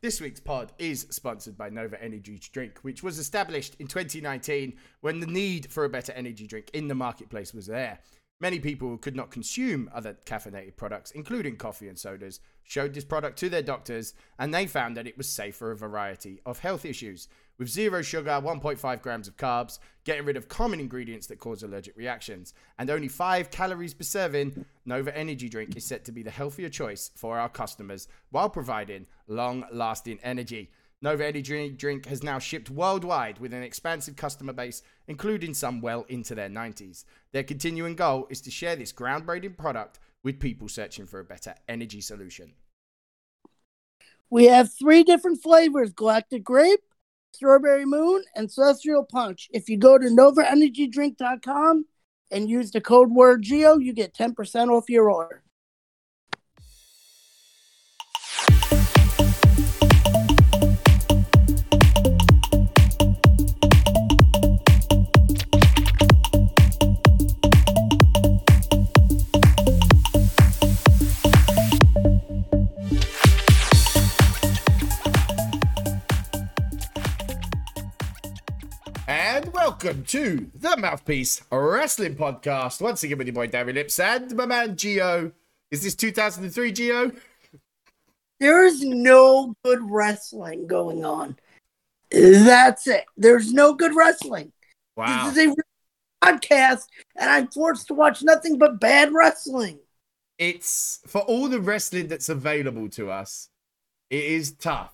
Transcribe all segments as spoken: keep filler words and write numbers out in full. This week's pod is sponsored by Nova Energy Drink, which was established in twenty nineteen when the need for a better energy drink in the marketplace was there. Many people who could not consume other caffeinated products, including coffee and sodas, showed this product to their doctors, and they found that it was safe for a variety of health issues. With zero sugar, one point five grams of carbs, getting rid of common ingredients that cause allergic reactions, and only five calories per serving, Nova Energy Drink is set to be the healthier choice for our customers while providing long-lasting energy. Nova Energy Drink has now shipped worldwide with an expansive customer base, including some well into their nineties. Their continuing goal is to share this groundbreaking product with people searching for a better energy solution. We have three different flavors: Galactic Grape, Strawberry Moon, and Celestial Punch. If you go to nova energy drink dot com and use the code word GEO, you get ten percent off your order. Welcome to the Mouthpiece Wrestling Podcast. Once again with your boy Davey Lips and my man Geo. Is this two thousand three, Geo? There is no good wrestling going on. That's it. There's no good wrestling. Wow. This is a podcast, and I'm forced to watch nothing but bad wrestling. It's, for all the wrestling that's available to us, it is tough.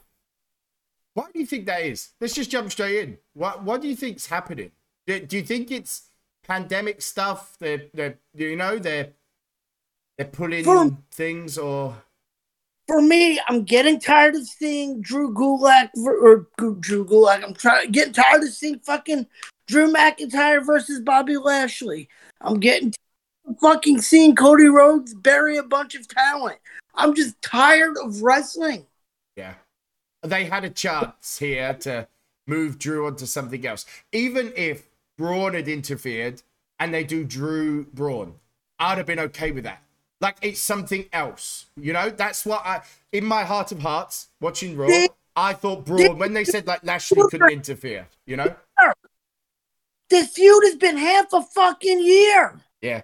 Why do you think that is? Let's just jump straight in. What What do you think's happening? Do, do you think it's pandemic stuff? They're, they're you know they're they're pulling for, things, or for me, I'm getting tired of seeing Drew Gulak or Drew Gulak. I'm trying getting tired of seeing fucking Drew McIntyre versus Bobby Lashley. I'm getting tired of fucking seeing Cody Rhodes bury a bunch of talent. I'm just tired of wrestling. Yeah. They had a chance here to move Drew onto something else. Even if Braun had interfered and they do Drew Braun, I'd have been okay with that. Like, it's something else. You know, that's what I, in my heart of hearts, watching Raw, I thought Braun, when they said, like, Lashley couldn't interfere, you know? This feud has been half a fucking year. Yeah.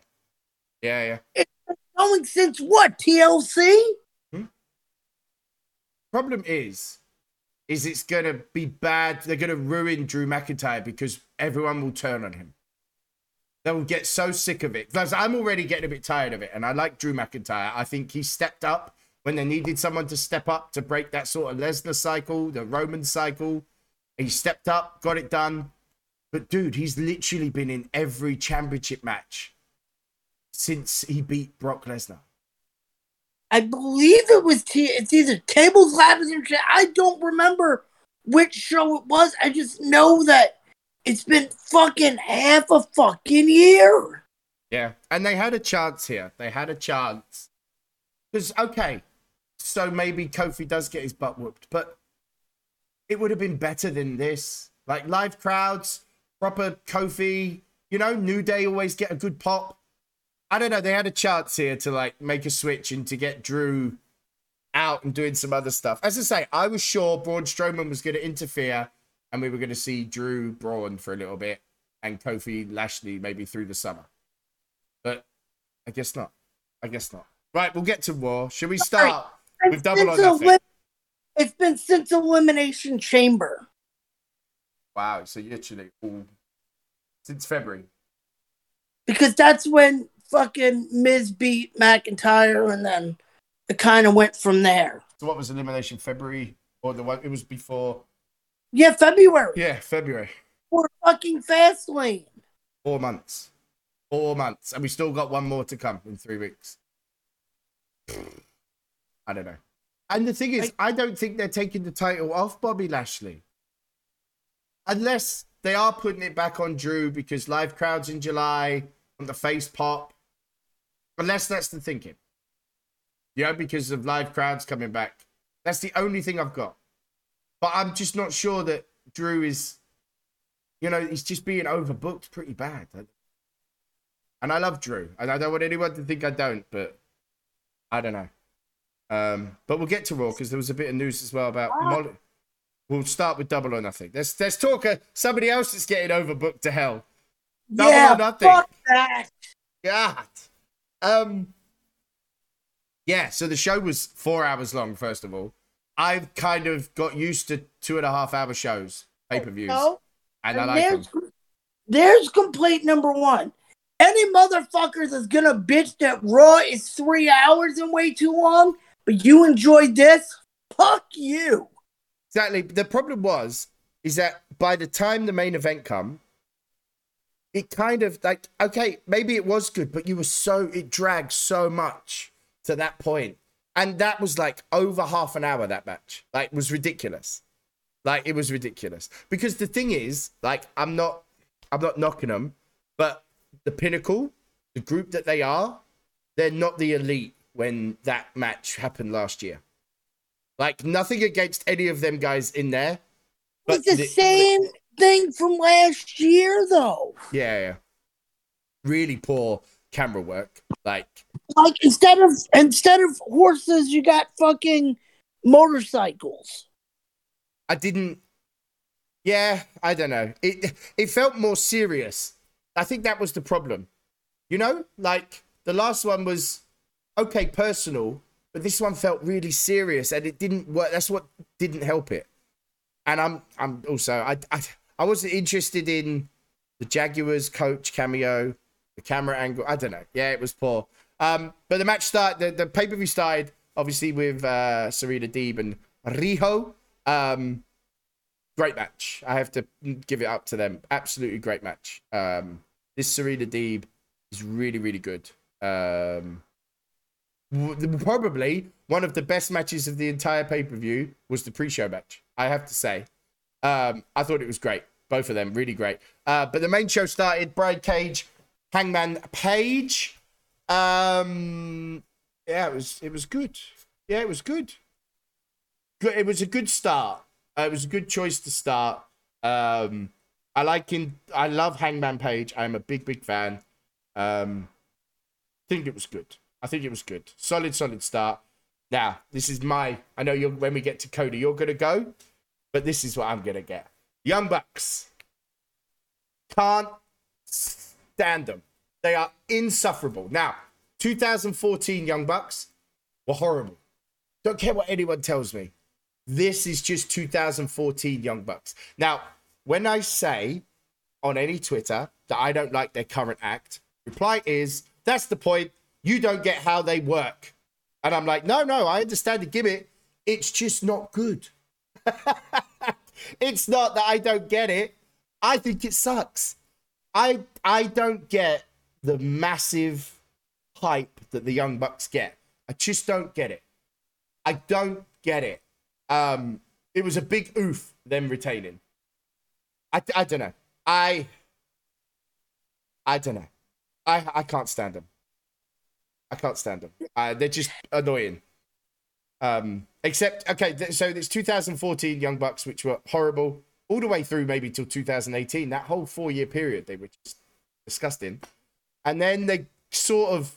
Yeah, yeah. It's been going since what, T L C? Hmm? Problem is... is it's going to be bad. They're going to ruin Drew McIntyre because everyone will turn on him. They will get so sick of it. Because I'm already getting a bit tired of it, and I like Drew McIntyre. I think he stepped up when they needed someone to step up to break that sort of Lesnar cycle, the Roman cycle. He stepped up, got it done. But, dude, he's literally been in every championship match since he beat Brock Lesnar. I believe it was t- it's either Tables, Ladders, and shit. I don't remember which show it was. I just know that it's been fucking half a fucking year. Yeah, and they had a chance here. They had a chance. Because, okay, so maybe Kofi does get his butt whooped, but it would have been better than this. Like, live crowds, proper Kofi, you know, New Day always get a good pop. I don't know. They had a chance here to, like, make a switch and to get Drew out and doing some other stuff. As I say, I was sure Braun Strowman was going to interfere and we were going to see Drew Braun for a little bit and Kofi Lashley maybe through the summer. But I guess not. I guess not. Right, we'll get to Raw. Should we start right. with Double or Nothing? Elim- it's been since Elimination Chamber. Wow, so literally all since February. Because that's when... fucking Miz beat McIntyre, and then it kind of went from there. So what was Elimination February or the one? It was before. Yeah, February. Yeah, February. We're fucking Fastlane. Four months. Four months, and we still got one more to come in three weeks. I don't know. And the thing is, I, I don't think they're taking the title off Bobby Lashley, unless they are putting it back on Drew because live crowds in July on the face pop. Unless that's the thinking. Yeah, because of live crowds coming back. That's the only thing I've got. But I'm just not sure that Drew is, you know, he's just being overbooked pretty bad. And I love Drew. And I don't want anyone to think I don't, but I don't know. Um, but we'll get to Raw because there was a bit of news as well about... Wow. Molly. We'll start with Double or Nothing. There's there's talk of somebody else that's getting overbooked to hell. Double yeah, or Nothing. Fuck that. God. Um, yeah, so the show was four hours long, first of all. I've kind of got used to two and a half hour shows, pay-per-views. No, and I like there's, them. There's complaint number one. Any motherfuckers is going to bitch that Raw is three hours and way too long, but you enjoyed this? Fuck you. Exactly. The problem was, is that by the time the main event come, it kind of like, okay, maybe it was good, but you were so, it dragged so much to that point. And that was like over half an hour, that match. Like, it was ridiculous. Like, it was ridiculous. Because the thing is, like, I'm not, I'm not knocking them, but the Pinnacle, the group that they are, they're not the elite when that match happened last year. Like, nothing against any of them guys in there. But it's the, the same the, thing from last year, though. Yeah, yeah. Really poor camera work. Like, like instead of instead of horses, you got fucking motorcycles. I didn't. Yeah, I don't know. It it felt more serious. I think that was the problem. You know, like the last one was okay, personal. But this one felt really serious, and it didn't work. That's what didn't help it. And I'm, I'm also, I, I, I wasn't interested in the Jaguars coach cameo, the camera angle. I don't know. Yeah, it was poor. Um, but the match started. The, the pay per view started obviously with uh, Serena Deeb and Riho. Um, great match. I have to give it up to them. Absolutely great match. Um, this Serena Deeb is really, really good. Um, Probably one of the best matches of the entire pay-per-view was the pre-show match, I have to say. Um, I thought it was great. Both of them, really great. Uh, but the main show started, Brian Cage, Hangman Page. Um, yeah, it was it was good. Yeah, it was good. Good. It was a good start. Uh, it was a good choice to start. Um, I like him. I love Hangman Page. I'm a big, big fan. Um, I think it was good. I think it was good. Solid, solid start. Now, this is my... I know you're, when we get to Cody, you're going to go, but this is what I'm going to get. Young Bucks. Can't stand them. They are insufferable. Now, two thousand fourteen Young Bucks were horrible. Don't care what anyone tells me. This is just two thousand fourteen Young Bucks. Now, when I say on any Twitter that I don't like their current act, reply is, that's the point. You don't get how they work. And I'm like, no, no, I understand the gimmick. It's just not good. It's not that I don't get it. I think it sucks. I I don't get the massive hype that the Young Bucks get. I just don't get it. I don't get it. Um, it was a big oof, them retaining. I, I don't know. I, I don't know. I, I can't stand them. I can't stand them. Uh, they're just annoying. Um, except, okay, th- so it's two thousand fourteen Young Bucks, which were horrible all the way through maybe till two thousand eighteen. That whole four-year period, they were just disgusting. And then they sort of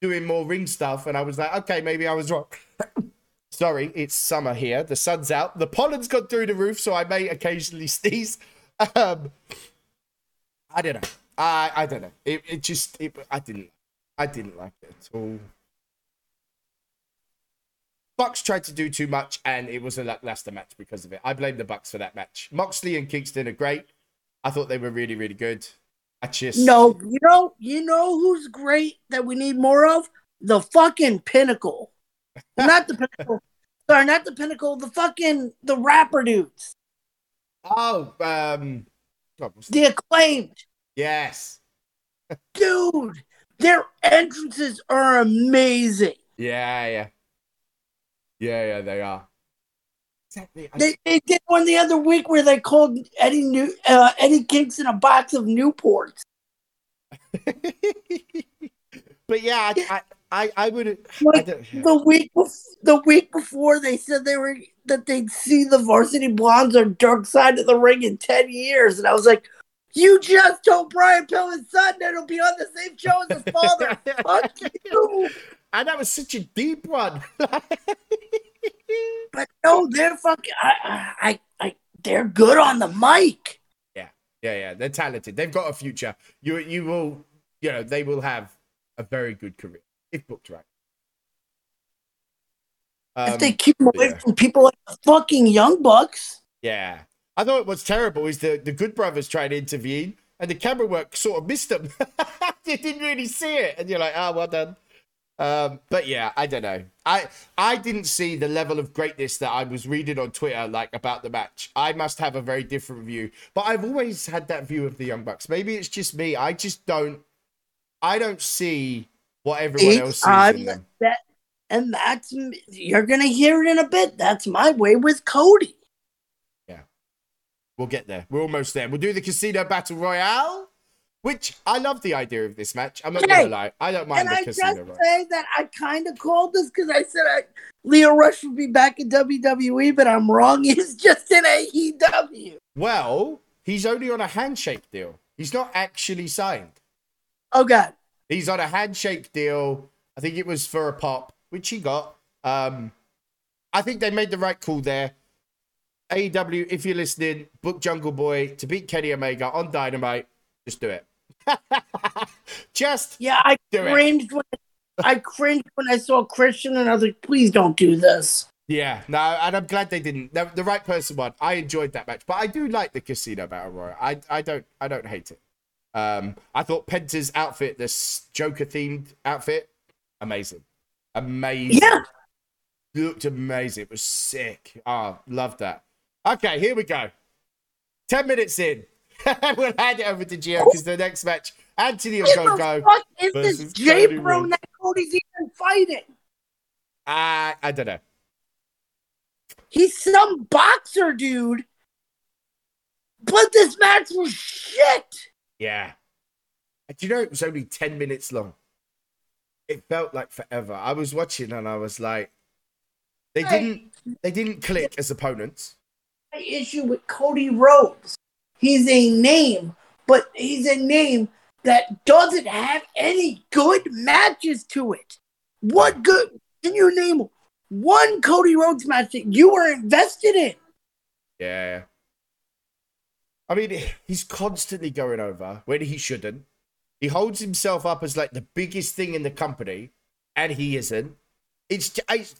doing more ring stuff, and I was like, okay, maybe I was wrong. Sorry, it's summer here. The sun's out. The pollen's gone through the roof, so I may occasionally sneeze. Um, I don't know. I, I don't know. It, it just, it, I didn't. I didn't like it at all. Bucks tried to do too much, and it was a lackluster match because of it. I blame the Bucks for that match. Moxley and Kingston are great. I thought they were really, really good. I just... No, you know, you know who's great that we need more of? The fucking Pinnacle. Not the Pinnacle. Sorry, not the Pinnacle. The fucking, the rapper dudes. Oh, um... God, the Acclaimed. Yes. Dude. Their entrances are amazing. Yeah, yeah. Yeah, yeah, they are. Exactly. I... They, they did one the other week where they called Eddie, New- uh, Eddie Kingston a box of Newports. But yeah, I I, I, I would... Like yeah. The week the week before, they said they were that they'd see the Varsity Blondes on Dark Side of the Ring in ten years. And I was like... You just told Brian Pillman's son that he'll be on the same show as his father. Fuck you. And that was such a deep one. But no, they're fucking. I, I, I, they're good on the mic. Yeah, yeah, yeah. They're talented. They've got a future. You, you will, you know, they will have a very good career if booked right. Um, if they keep away yeah. from people like the fucking Young Bucks. Yeah, I thought what's terrible is the the Good Brothers tried to intervene, and the camera work sort of missed them. You didn't really see it, and you're like, ah, oh, well done. Um, but yeah, I don't know. I I didn't see the level of greatness that I was reading on Twitter, like about the match. I must have a very different view, but I've always had that view of the Young Bucks. Maybe it's just me. I just don't. I don't see what everyone it's, else sees um, in them. That, and that's you're gonna hear it in a bit. That's my way with Cody. Yeah, we'll get there. We're almost there. We'll do the Casino Battle Royale. Which, I love the idea of this match. I'm not okay. going to lie. I don't mind and the I casino. Can I just say that I kind of called this because I said I, Lio Rush would be back in W W E, but I'm wrong. He's just in A E W. Well, he's only on a handshake deal. He's not actually signed. Oh, God. He's on a handshake deal. I think it was for a pop, which he got. Um, I think they made the right call there. A E W, if you're listening, book Jungle Boy to beat Kenny Omega on Dynamite. Just do it. Just yeah, I do cringed it. when I cringed when I saw Christian, and I was like, "Please don't do this." Yeah, no, and I'm glad they didn't. The, the right person won. I enjoyed that match, but I do like the Casino Battle Royale. I, I don't, I don't hate it. Um, I thought Penta's outfit, this Joker themed outfit, amazing, amazing. Yeah, it looked amazing. It was sick. Ah, oh, loved that. Okay, here we go. Ten minutes in. We'll hand it over to Gio because the next match, Antonio Gogo. What the fuck is this J-Bro that Cody's even fighting? Uh, I don't know. He's some boxer, dude. But this match was shit. Yeah. Do you know it was only ten minutes long? It felt like forever. I was watching and I was like, they didn't, they didn't click as opponents. My issue with Cody Rhodes. He's a name, but he's a name that doesn't have any good matches to it. What good? Can you name one Cody Rhodes match that you were invested in? Yeah. I mean, he's constantly going over when he shouldn't. He holds himself up as like the biggest thing in the company, and he isn't. It's,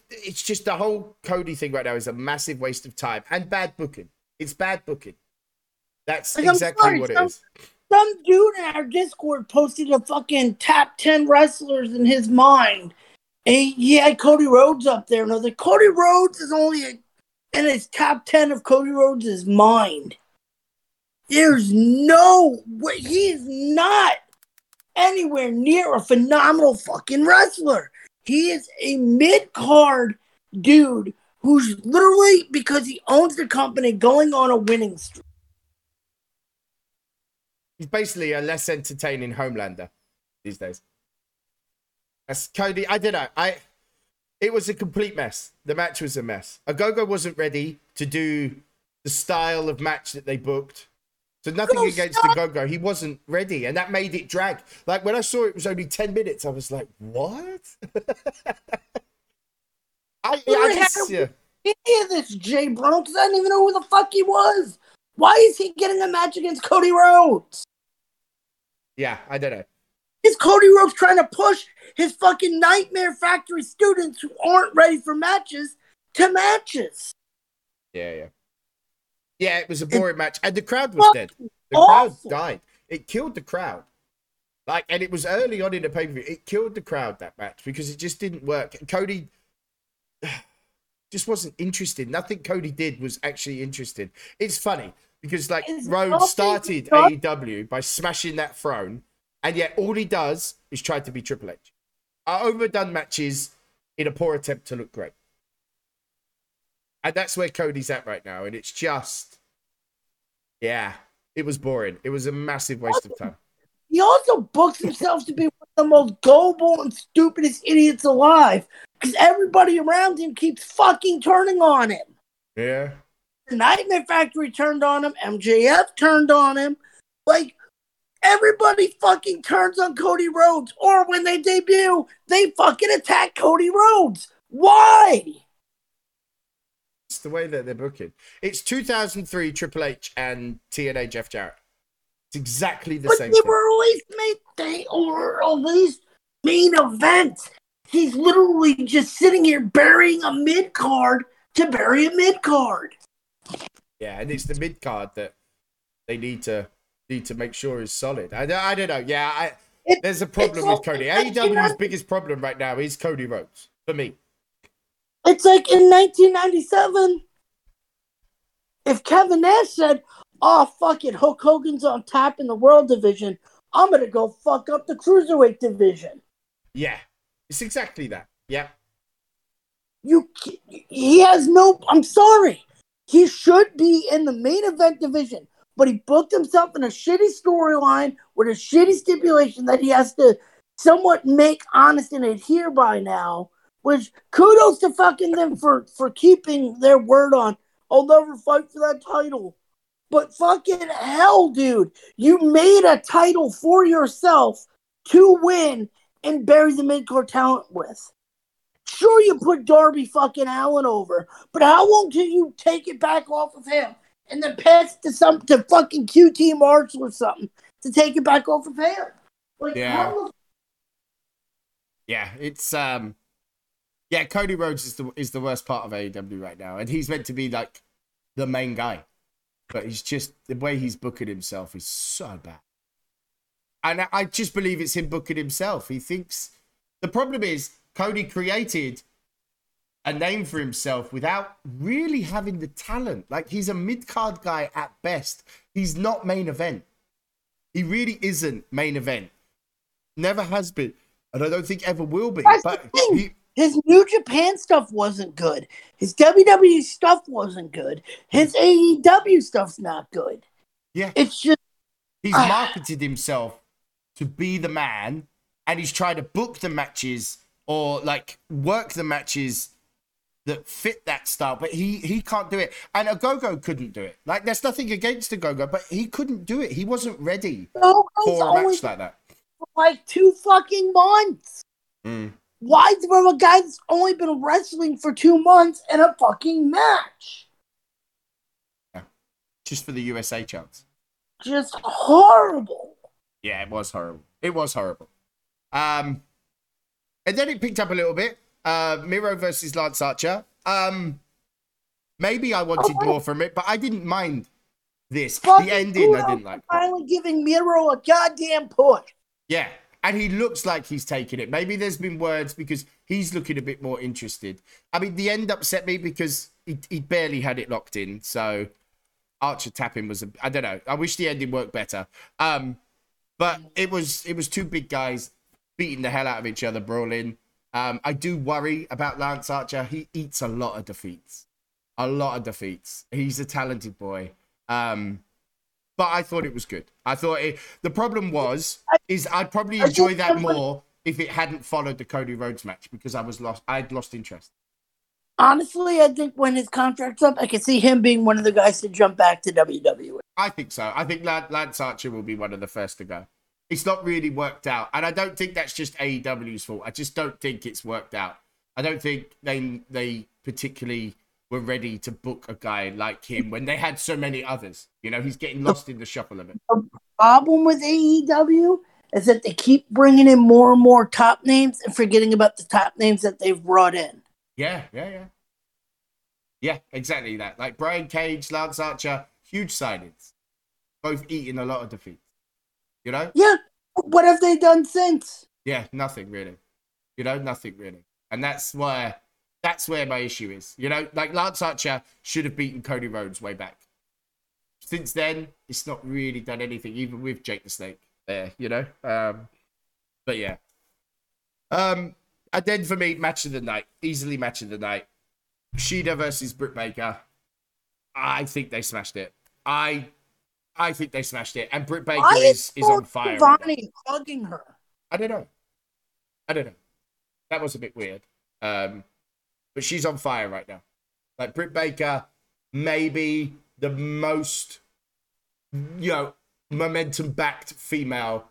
it's just the whole Cody thing right now is a massive waste of time and bad booking. It's bad booking. That's like, exactly sorry, what it some, is. Some dude in our Discord posted a fucking top ten wrestlers in his mind. And he had Cody Rhodes up there. And I was like, Cody Rhodes is only a, in his top ten of Cody Rhodes' mind. There's no way. He is not anywhere near a phenomenal fucking wrestler. He is a mid-card dude who's literally, because he owns the company, going on a winning streak. He's basically a less entertaining Homelander these days. That's Cody. I don't know. I it was a complete mess. The match was a mess. Agogo wasn't ready to do the style of match that they booked. So nothing Go against stop. Agogo. He wasn't ready, and that made it drag. Like when I saw it was only ten minutes, I was like, "What?" I, yeah, I just yeah. Any of this Jay Bro, because I didn't even know who the fuck he was. Why is he getting a match against Cody Rhodes? Yeah, I don't know. Is Cody Rhodes trying to push his fucking Nightmare Factory students who aren't ready for matches to matches? Yeah, yeah. Yeah, it was a boring it, match. And the crowd was dead. The awful. crowd died. It killed the crowd. Like, and it was early on in the pay-per-view. It killed the crowd, that match, because it just didn't work. Cody just wasn't interested. Nothing Cody did was actually interesting. It's funny because like it's Rhodes started not- A E W by smashing that throne, and yet all he does is try to be Triple H. Our overdone matches in a poor attempt to look great, and that's where Cody's at right now. And it's just, yeah, it was boring. It was a massive waste also, of time. He also books himself to be one of the most gullible and stupidest idiots alive. Because everybody around him keeps fucking turning on him. Yeah. The Nightmare Factory turned on him. M J F turned on him. Like, Everybody fucking turns on Cody Rhodes, or when they debut, they fucking attack Cody Rhodes. Why? It's the way that they're booking. It's two thousand three Triple H and T N A Jeff Jarrett. It's exactly the but same they thing. They were always made, they were always main events. He's literally just sitting here burying a mid-card to bury a mid-card. Yeah, and it's the mid-card that they need to need to make sure is solid. I, I don't know. Yeah, I, it, there's a problem with like, Cody. A E W's nineteen ninety biggest problem right now is Cody Rhodes, for me. It's like in nineteen ninety-seven, if Kevin Nash said, oh, fuck it, Hulk Hogan's on top in the world division, I'm going to go fuck up the cruiserweight division. Yeah, it's exactly that. Yeah. You, he has no, I'm sorry. He should be in the main event division, but he booked himself in a shitty storyline with a shitty stipulation that he has to somewhat make honest and adhere by now, which kudos to fucking them for, for keeping their word on, I'll never fight for that title. But fucking hell, dude, you made a title for yourself to win and bury the mid-core talent with. Sure, you put Darby fucking Allin over, but how long can you take it back off of him and then pass to some to fucking Q T Marshall or something to take it back off of him? Like, yeah, how the- yeah, it's um, yeah, Cody Rhodes is the is the worst part of A E W right now, and he's meant to be like the main guy, but he's just the way he's booking himself is so bad, and I, I just believe it's him booking himself. He thinks the problem is. Cody created a name for himself without really having the talent. Like, he's a mid-card guy at best. He's not main event. He really isn't main event. Never has been. And I don't think ever will be. That's but he, his New Japan stuff wasn't good. His W W E stuff wasn't good. His A E W stuff's not good. Yeah. It's just... He's uh, marketed himself to be the man, and he's tried to book the matches... or like work the matches that fit that style, but he he can't do it. And Agogo couldn't do it. Like, there's nothing against Agogo, but he couldn't do it. He wasn't ready no, for a match like that. For like two fucking months. Mm. Why throw a guy that's only been wrestling for two months in a fucking match? Yeah. Just for the U S A chance. Just horrible. Yeah, it was horrible. It was horrible. Um... And then it picked up a little bit. Uh, Miro versus Lance Archer. Um, maybe I wanted oh, more from it, but I didn't mind this. The ending, I didn't like. Finally giving Miro a goddamn push. Yeah, and he looks like he's taking it. Maybe there's been words because he's looking a bit more interested. I mean, the end upset me because he, he barely had it locked in. So Archer tapping was, a, I don't know. I wish the ending worked better. Um, but it was it was two big guys beating the hell out of each other, brawling. Um, I do worry about Lance Archer. He eats a lot of defeats. A lot of defeats. He's a talented boy. Um, but I thought it was good. I thought it... The problem was, is I'd probably enjoy that more if it hadn't followed the Cody Rhodes match because I was lost. I'd lost interest. Honestly, I think when his contract's up, I could see him being one of the guys to jump back to W W E. I think so. I think Lance Archer will be one of the first to go. It's not really worked out. And I don't think that's just A E W's fault. I just don't think it's worked out. I don't think they they particularly were ready to book a guy like him when they had so many others. You know, he's getting lost in the shuffle of it. The problem with A E W is that they keep bringing in more and more top names and forgetting about the top names that they've brought in. Yeah, yeah, yeah. Yeah, exactly that. Like Brian Cage, Lance Archer, huge signings. Both eating a lot of defeat. You know? Yeah. What have they done since? Yeah, nothing really. You know, nothing really. And that's why that's where my issue is. You know, like Lance Archer should have beaten Cody Rhodes way back. Since then, it's not really done anything, even with Jake the Snake there, you know? Um, but yeah. Um, and then for me, match of the night. Easily match of the night. Shida versus Britt Baker. I think they smashed it. I I think they smashed it, and Britt Baker is, is on fire. Why is Bonnie hugging her? I don't know. I don't know. That was a bit weird. Um, but she's on fire right now. Like, Britt Baker, maybe the most, you know, momentum-backed female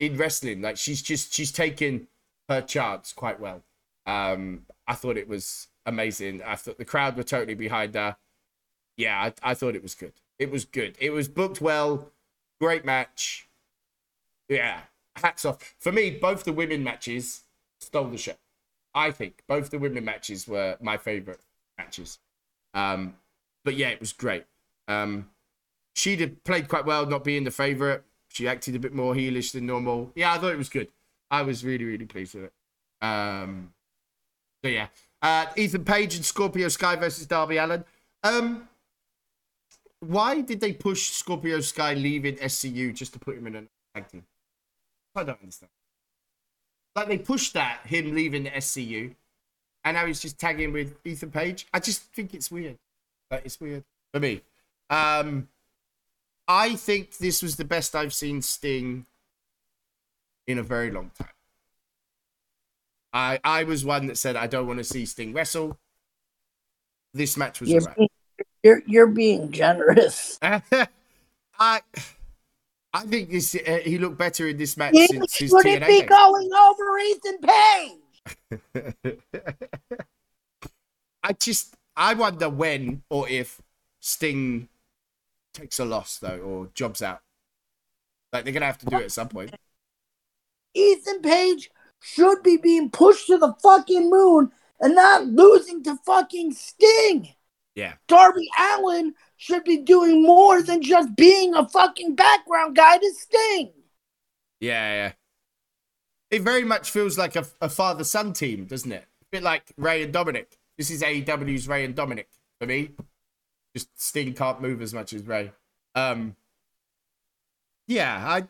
in wrestling. Like, she's just, she's taken her chance quite well. Um, I thought it was amazing. I thought the crowd were totally behind her. Yeah, I, I thought it was good. It was good. It was booked well. Great match. Yeah, hats off. For me, both the women matches stole the show. I think both the women matches were my favorite matches. Um, but yeah, it was great. Um, she did played quite well, not being the favorite. She acted a bit more heelish than normal. Yeah, I thought it was good. I was really, really pleased with it. Um, so yeah. Uh, Ethan Page and Scorpio Sky versus Darby Allin. Um, why did they push Scorpio Sky leaving S C U just to put him in a tag team? I don't understand. Like, they pushed that, him leaving the S C U, and now he's just tagging with Ethan Page. I just think it's weird. Like, it's weird for me. Um, I think this was the best I've seen Sting in a very long time. I I was one that said I don't want to see Sting wrestle. This match was you're all right. Being, you're you're being generous. I. I think this uh, he looked better in this match he, since his Would it be going over Ethan Page? I just, I wonder when or if Sting takes a loss, though, or jobs out. Like, they're going to have to do it at some point. Ethan Page should be being pushed to the fucking moon and not losing to fucking Sting. Yeah. Darby Allin should be doing more than just being a fucking background guy to Sting. Yeah, yeah. It very much feels like a, a father-son team, doesn't it? A bit like Ray and Dominic. This is A E W's Ray and Dominic for me. Just Sting can't move as much as Ray. Um, yeah, I,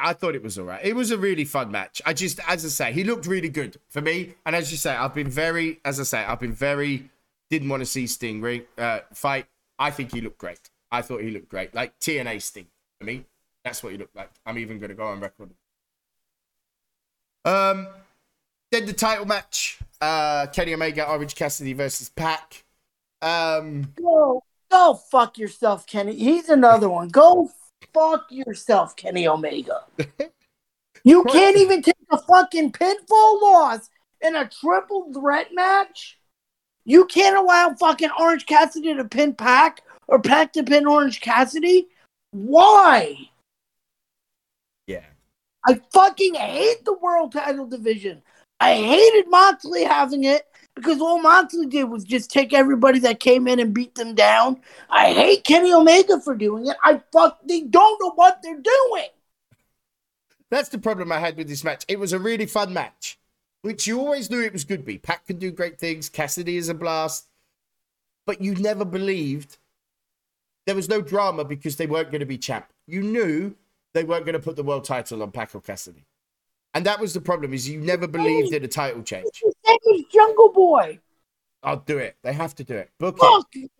I thought it was all right. It was a really fun match. I just, as I say, he looked really good for me. And as you say, I've been very, as I say, I've been very... Didn't want to see Sting ring, uh, fight. I think he looked great. I thought he looked great. Like T N A Sting. I mean, that's what he looked like. I'm even going to go on record. Um, then the title match. Uh, Kenny Omega, Orange Cassidy versus Pac. Um, go, go fuck yourself, Kenny. He's another one. Go fuck yourself, Kenny Omega. You can't even take a fucking pinfall loss in a triple threat match? You can't allow fucking Orange Cassidy to pin Pac or Pac to pin Orange Cassidy? Why? Yeah. I fucking hate the world title division. I hated Moxley having it because all Moxley did was just take everybody that came in and beat them down. I hate Kenny Omega for doing it. I fuck, they don't know what they're doing. That's the problem I had with this match. It was a really fun match. Which you always knew it was good be. Pac can do great things. Cassidy is a blast. But you never believed there was no drama because they weren't going to be champ. You knew they weren't going to put the world title on Pac or Cassidy. And that was the problem, is you never believed in a title change. Jungle Boy. I'll do it. They have to do it. Book Fuck. it.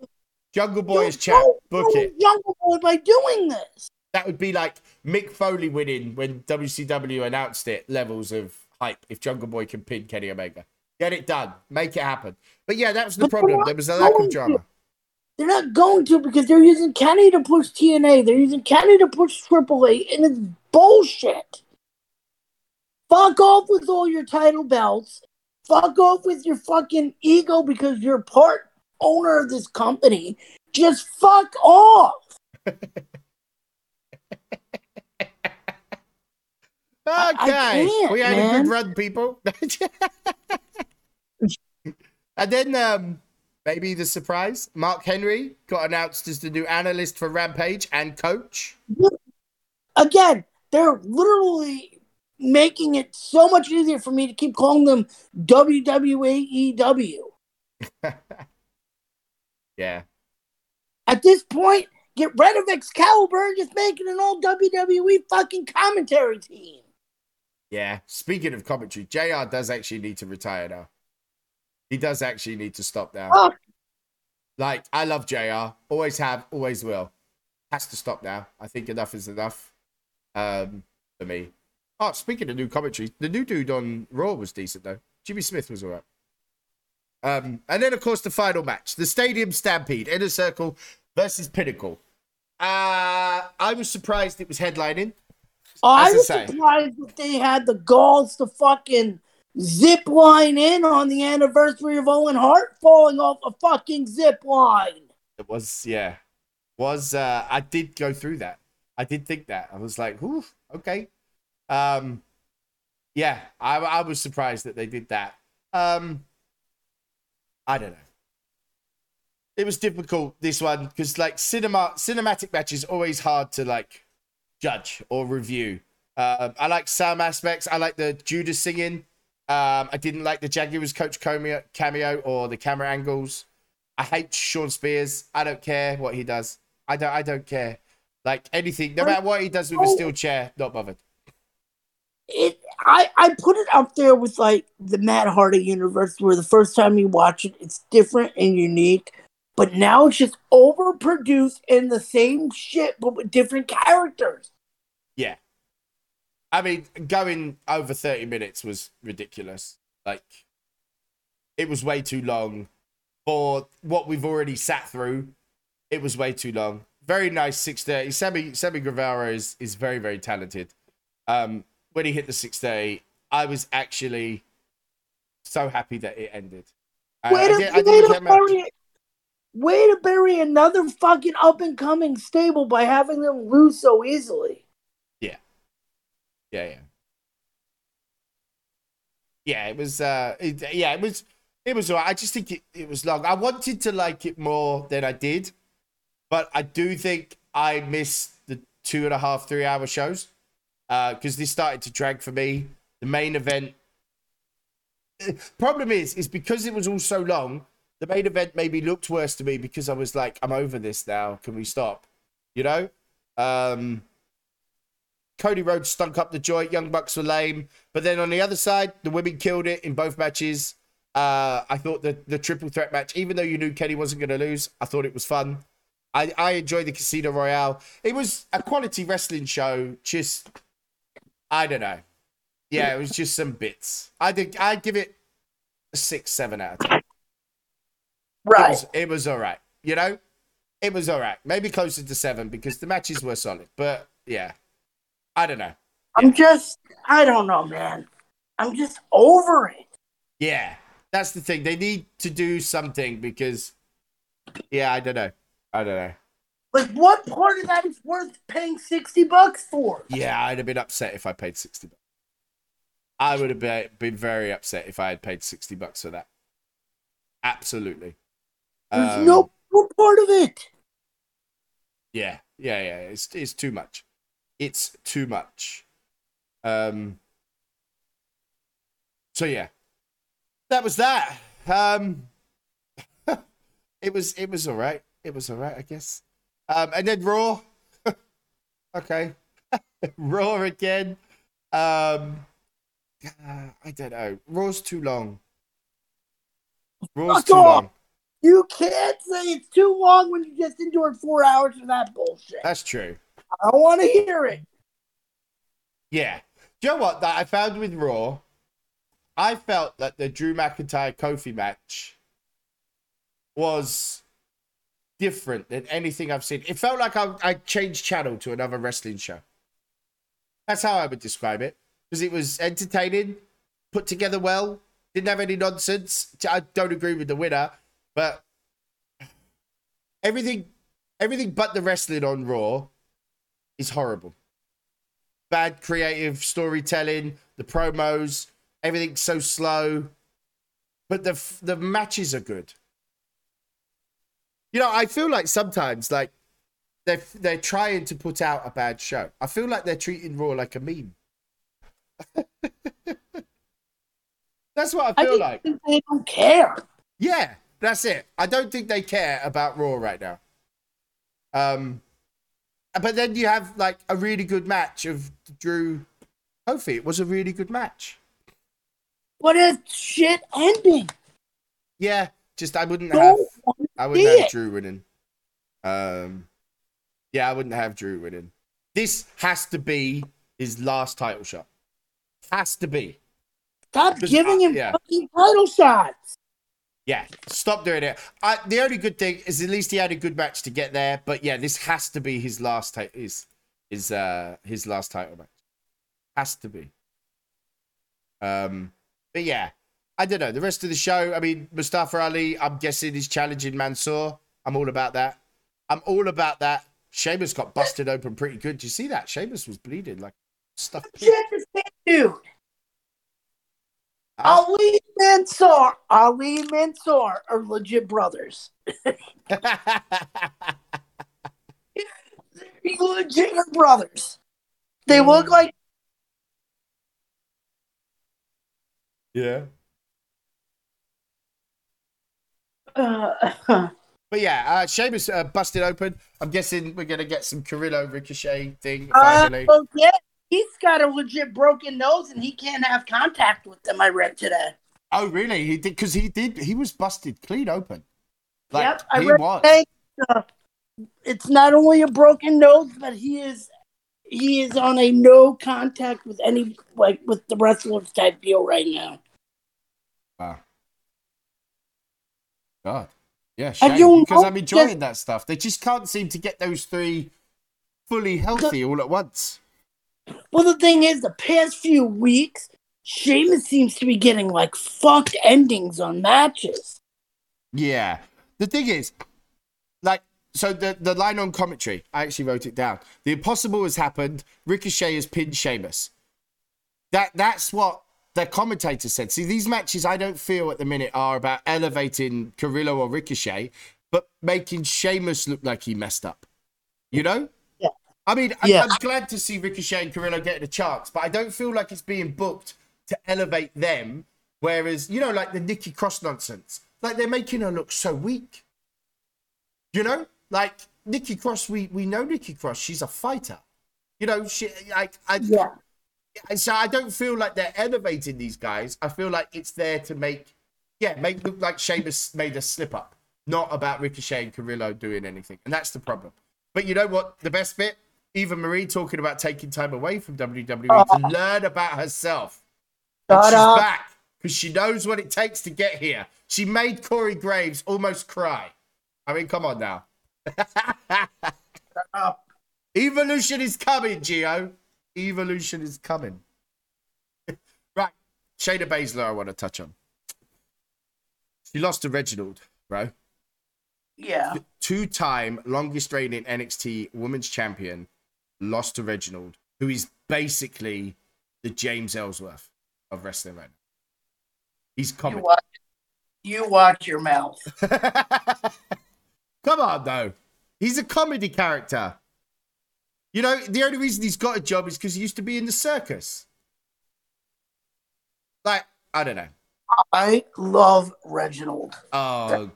Jungle Boy You're is champ. So Book it. Jungle Boy by doing this. That would be like Mick Foley winning when W C W announced it, levels of hype if Jungle Boy can pin Kenny Omega. Get it done. Make it happen. But yeah, that was the but problem. There was a lack of drama. To. They're not going to because they're using Kenny to push T N A. They're using Kenny to push Triple H, and it's bullshit. Fuck off with all your title belts. Fuck off with your fucking ego because you're part owner of this company. Just fuck off. Okay, we had man. a good run, people. And then um, maybe the surprise, Mark Henry got announced as the new analyst for Rampage and coach. Again, they're literally making it so much easier for me to keep calling them W W E W. Yeah. At this point, get rid of Excalibur and just make it an all W W E fucking commentary team. Yeah, speaking of commentary, J R does actually need to retire now. He does actually need to stop now. Oh. Like, I love J R. Always have, always will. Has to stop now. I think enough is enough um, for me. Oh, speaking of new commentary, the new dude on Raw was decent, though. Jimmy Smith was all right. Um, and then, of course, the final match. The Stadium Stampede, Inner Circle versus Pinnacle. Uh, I was surprised it was headlining. Oh, I was I surprised that they had the balls to fucking zip line in on the anniversary of Owen Hart falling off a fucking zip line. It was, yeah. Was uh, I did go through that. I did think that. I was like, ooh, okay. Um, yeah, I, I was surprised that they did that. Um, I don't know. It was difficult, this one, because like cinema cinematic matches always hard to like judge or review. Uh, I like some aspects. I like the Judas singing. Um, I didn't like the Jaguars coach cameo or the camera angles. I hate Sean Spears. I don't care what he does. I don't. I don't care. Like anything, no matter what he does with a steel chair, not bothered. It. I, I put it up there with like the Matt Hardy universe, where the first time you watch it, it's different and unique. But now it's just overproduced and the same shit, but with different characters. Yeah. I mean, going over thirty minutes was ridiculous. Like, it was way too long for what we've already sat through. It was way too long. Very nice six thirty. Sammy, Sammy Guevara is, is very, very talented. Um, when he hit the six thirty, I was actually so happy that it ended. Uh, wait a, I did, I didn't wait a minute. Way to bury another fucking up-and-coming stable by having them lose so easily. Yeah. Yeah, yeah. Yeah, it was, uh, it, yeah, it was, it was all right. I just think it, it was long. I wanted to like it more than I did, but I do think I missed the two and a half, three-hour shows because uh, this started to drag for me. The main event... Problem is, is because it was all so long... The main event maybe looked worse to me because I was like, I'm over this now. Can we stop? You know? Um, Cody Rhodes stunk up the joint. Young Bucks were lame. But then on the other side, the women killed it in both matches. Uh, I thought the, the triple threat match, even though you knew Kenny wasn't going to lose, I thought it was fun. I, I enjoyed the Casino Royale. It was a quality wrestling show. Just, I don't know. Yeah, it was just some bits. I did, I'd give it a six, seven out of ten. Right. It was, it was all right. You know, it was all right. Maybe closer to seven because the matches were solid. But yeah, I don't know. Yeah. I'm just, I don't know, man. I'm just over it. Yeah, that's the thing. They need to do something because, yeah, I don't know. I don't know. Like, what part of that is worth paying sixty bucks for? Yeah, I'd have been upset if I paid sixty bucks. I would have been, been very upset if I had paid sixty bucks for that. Absolutely. There's um, no, no part of it. Yeah, yeah, yeah. It's it's too much. It's too much. Um. So yeah, that was that. Um. it was it was all right. It was all right, I guess. Um, and then Raw. Okay, Raw again. Um, uh, I don't know. Raw's too long. Raw's Fuck too off. long. You can't say it's too long when you just endured four hours of that bullshit. That's true. I don't want to hear it. Yeah. Do you know what that I found with Raw? I felt that the Drew McIntyre-Kofi match was different than anything I've seen. It felt like I, I changed channel to another wrestling show. That's how I would describe it. Because it was entertaining, put together well, didn't have any nonsense. I don't agree with the winner. But everything everything but the wrestling on Raw is horrible. Bad creative storytelling, the promos, everything's so slow. But the the matches are good. You know, I feel like sometimes, like, they're, they're trying to put out a bad show. I feel like they're treating Raw like a meme. That's what I feel like. I think they don't care. Yeah. That's it. I don't think they care about Raw right now. Um, but then you have like a really good match of Drew Kofi. It was a really good match. What a shit ending. Yeah, just I wouldn't don't have I wouldn't have it. Drew winning. Um, yeah, I wouldn't have Drew winning. This has to be his last title shot. Has to be. Stop giving I, him yeah. fucking title shots. Yeah, stop doing it. I, the only good thing is at least he had a good match to get there. But yeah, this has to be his last title. His his uh his last title match has to be. Um, but yeah, I don't know. The rest of the show, I mean, Mustafa Ali, I'm guessing is challenging Mansoor. I'm all about that. I'm all about that. Sheamus got busted open pretty good. Do you see that? Sheamus was bleeding like stuff. Sheamus, dude. Uh, Ali Mansoor, Ali Mansoor are legit brothers. Legit brothers. They mm. look like. Yeah. Uh, but yeah, uh, Sheamus uh, busted open. I'm guessing we're gonna get some Carrillo Ricochet thing finally. Uh, well, yeah. He's got a legit broken nose, and he can't have contact with them. I read today. Oh, really? He did because he did. He was busted clean open. Like, yep, I he read was. Today, uh, it's not only a broken nose, but he is he is on a no contact with any like with the wrestlers type deal right now. Wow. God, yeah, shame, because I'm enjoying just, that stuff. They just can't seem to get those three fully healthy all at once. Well, the thing is, the past few weeks, Sheamus seems to be getting, like, fucked endings on matches. Yeah. The thing is, like, so the, the line on commentary, I actually wrote it down. The impossible has happened. Ricochet has pinned Sheamus. That, that's what the commentator said. See, these matches, I don't feel at the minute, are about elevating Carrillo or Ricochet, but making Sheamus look like he messed up. You know? I mean, yeah. I'm glad to see Ricochet and Carrillo getting a chance, but I don't feel like it's being booked to elevate them. Whereas, you know, like the Nikki Cross nonsense, like they're making her look so weak. You know, like Nikki Cross, we we know Nikki Cross, she's a fighter. You know, she like I. Yeah. So I don't feel like they're elevating these guys. I feel like it's there to make, yeah, make look like Sheamus made a slip up, not about Ricochet and Carrillo doing anything, and that's the problem. But you know what? The best bit. Eva Marie talking about taking time away from W W E uh, to learn about herself. And she's up. back because she knows what it takes to get here. She made Corey Graves almost cry. I mean, come on now. Evolution is coming, Gio. Evolution is coming. Right. Shayna Baszler I want to touch on. She lost to Reginald, bro. Yeah. Two-time longest reigning N X T Women's Champion lost to Reginald, who is basically the James Ellsworth of wrestling right now. He's coming. You watch, you watch your mouth. Come on, though. He's a comedy character. You know, the only reason he's got a job is because he used to be in the circus. Like, I don't know. I love Reginald. Oh,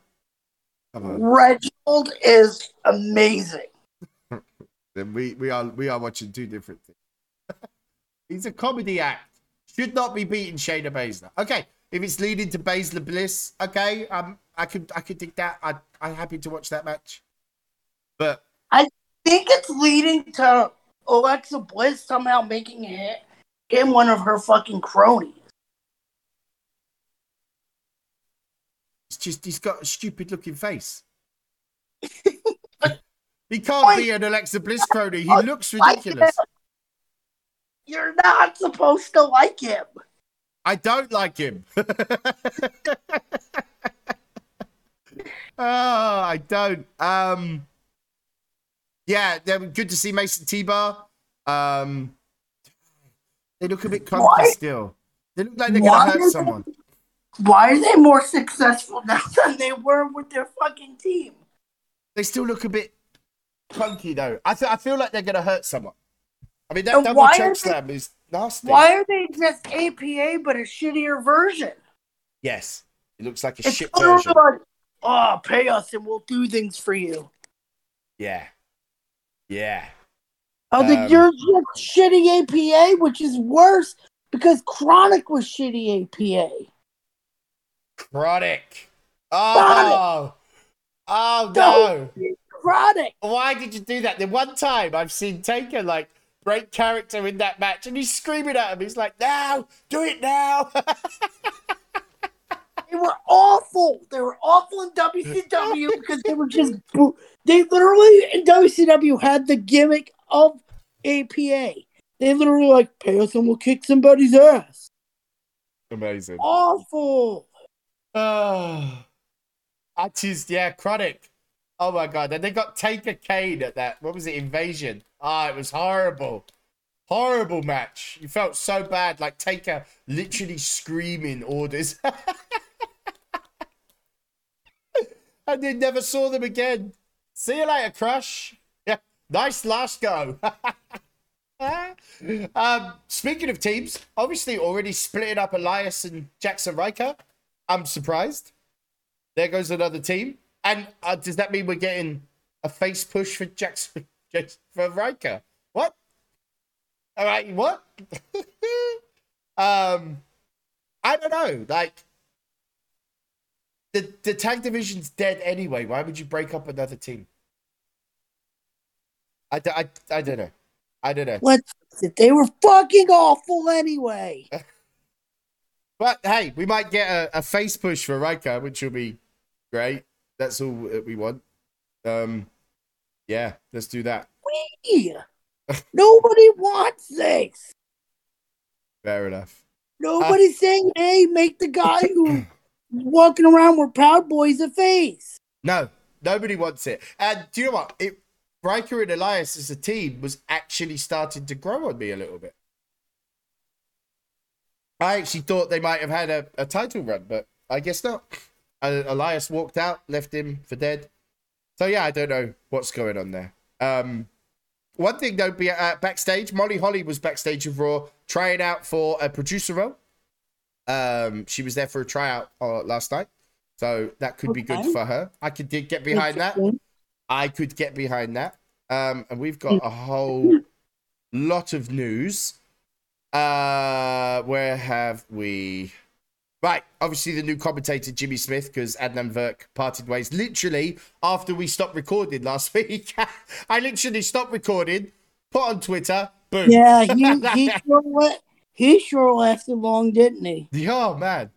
God. Reginald is amazing. Then we we are we are watching two different things. He's a comedy act. Should not be beating Shayna Baszler. Okay, if it's leading to Baszler Bliss, okay, um, I could I could dig that. I I'm happy to watch that match. But I think it's leading to Alexa Bliss somehow making a hit in one of her fucking cronies. Just, he's got a stupid looking face. He can't be an Alexa Bliss crony. He looks ridiculous. You're not supposed to like him. I don't like him. oh, I don't. Um, yeah, good to see Mason T-Bar. Um, they look a bit clunky still. They look like they're going to hurt someone. Why are they more successful now than they were with their fucking team? They still look a bit clunky, though. I th- I feel like they're going to hurt someone. I mean, that and double choke slam is nasty. Why are they just A P A but a shittier version? Yes. It looks like a it's shit version. Like, oh, pay us and we'll do things for you. Yeah. Yeah. I was um, like, you're just shitty A P A, which is worse because Chronic was shitty A P A. Chronic. Oh, Chronic. Oh no. Chronic. Why did you do that? The one time I've seen Taker like break character in that match and he's screaming at him. He's like, now, do it now. They were awful. They were awful in W C W because they were just they literally in W C W had the gimmick of A P A. They literally like pay us and we'll kick somebody's ass. Amazing. Awful. Uh, I choose yeah, Chronic. Oh my god. And they got Taker Kane at that. What was it? Invasion. Ah, oh, it was horrible. Horrible match. You felt so bad, like Taker literally screaming orders. And they never saw them again. See you later, Crush. Yeah, nice last go. um, speaking of teams, obviously already splitting up Elias and Jackson Riker. I'm surprised. There goes another team. And uh, does that mean we're getting a face push for Jackson for Riker? What? All right, what? um, I don't know. Like, the the tag division's dead anyway. Why would you break up another team? I, I, I don't know. I don't know. What? They were fucking awful anyway. But, hey, we might get a, a face push for Riker, which will be great. That's all that we want. Um, yeah, let's do that. We... Nobody wants this. Fair enough. Nobody's uh, saying, hey, make the guy who's walking around with Proud Boys a face. No, nobody wants it. And do you know what? It, Riker and Elias as a team was actually starting to grow on me a little bit. I actually thought they might have had a, a title run, but I guess not. Uh, Elias walked out, left him for dead. So, yeah, I don't know what's going on there. Um... One thing, though, be uh, backstage, Molly Holly was backstage of Raw, trying out for a producer role. Um, she was there for a tryout uh, last night, so that could okay. be good for her. I could did get behind that. I could get behind that. Um, and we've got a whole lot of news. Uh, where have we? Right, obviously the new commentator, Jimmy Smith, because Adnan Virk parted ways literally after we stopped recording last week. I literally stopped recording, put on Twitter, boom. Yeah, he, he, sure le- he sure lasted long, didn't he? Yeah, man.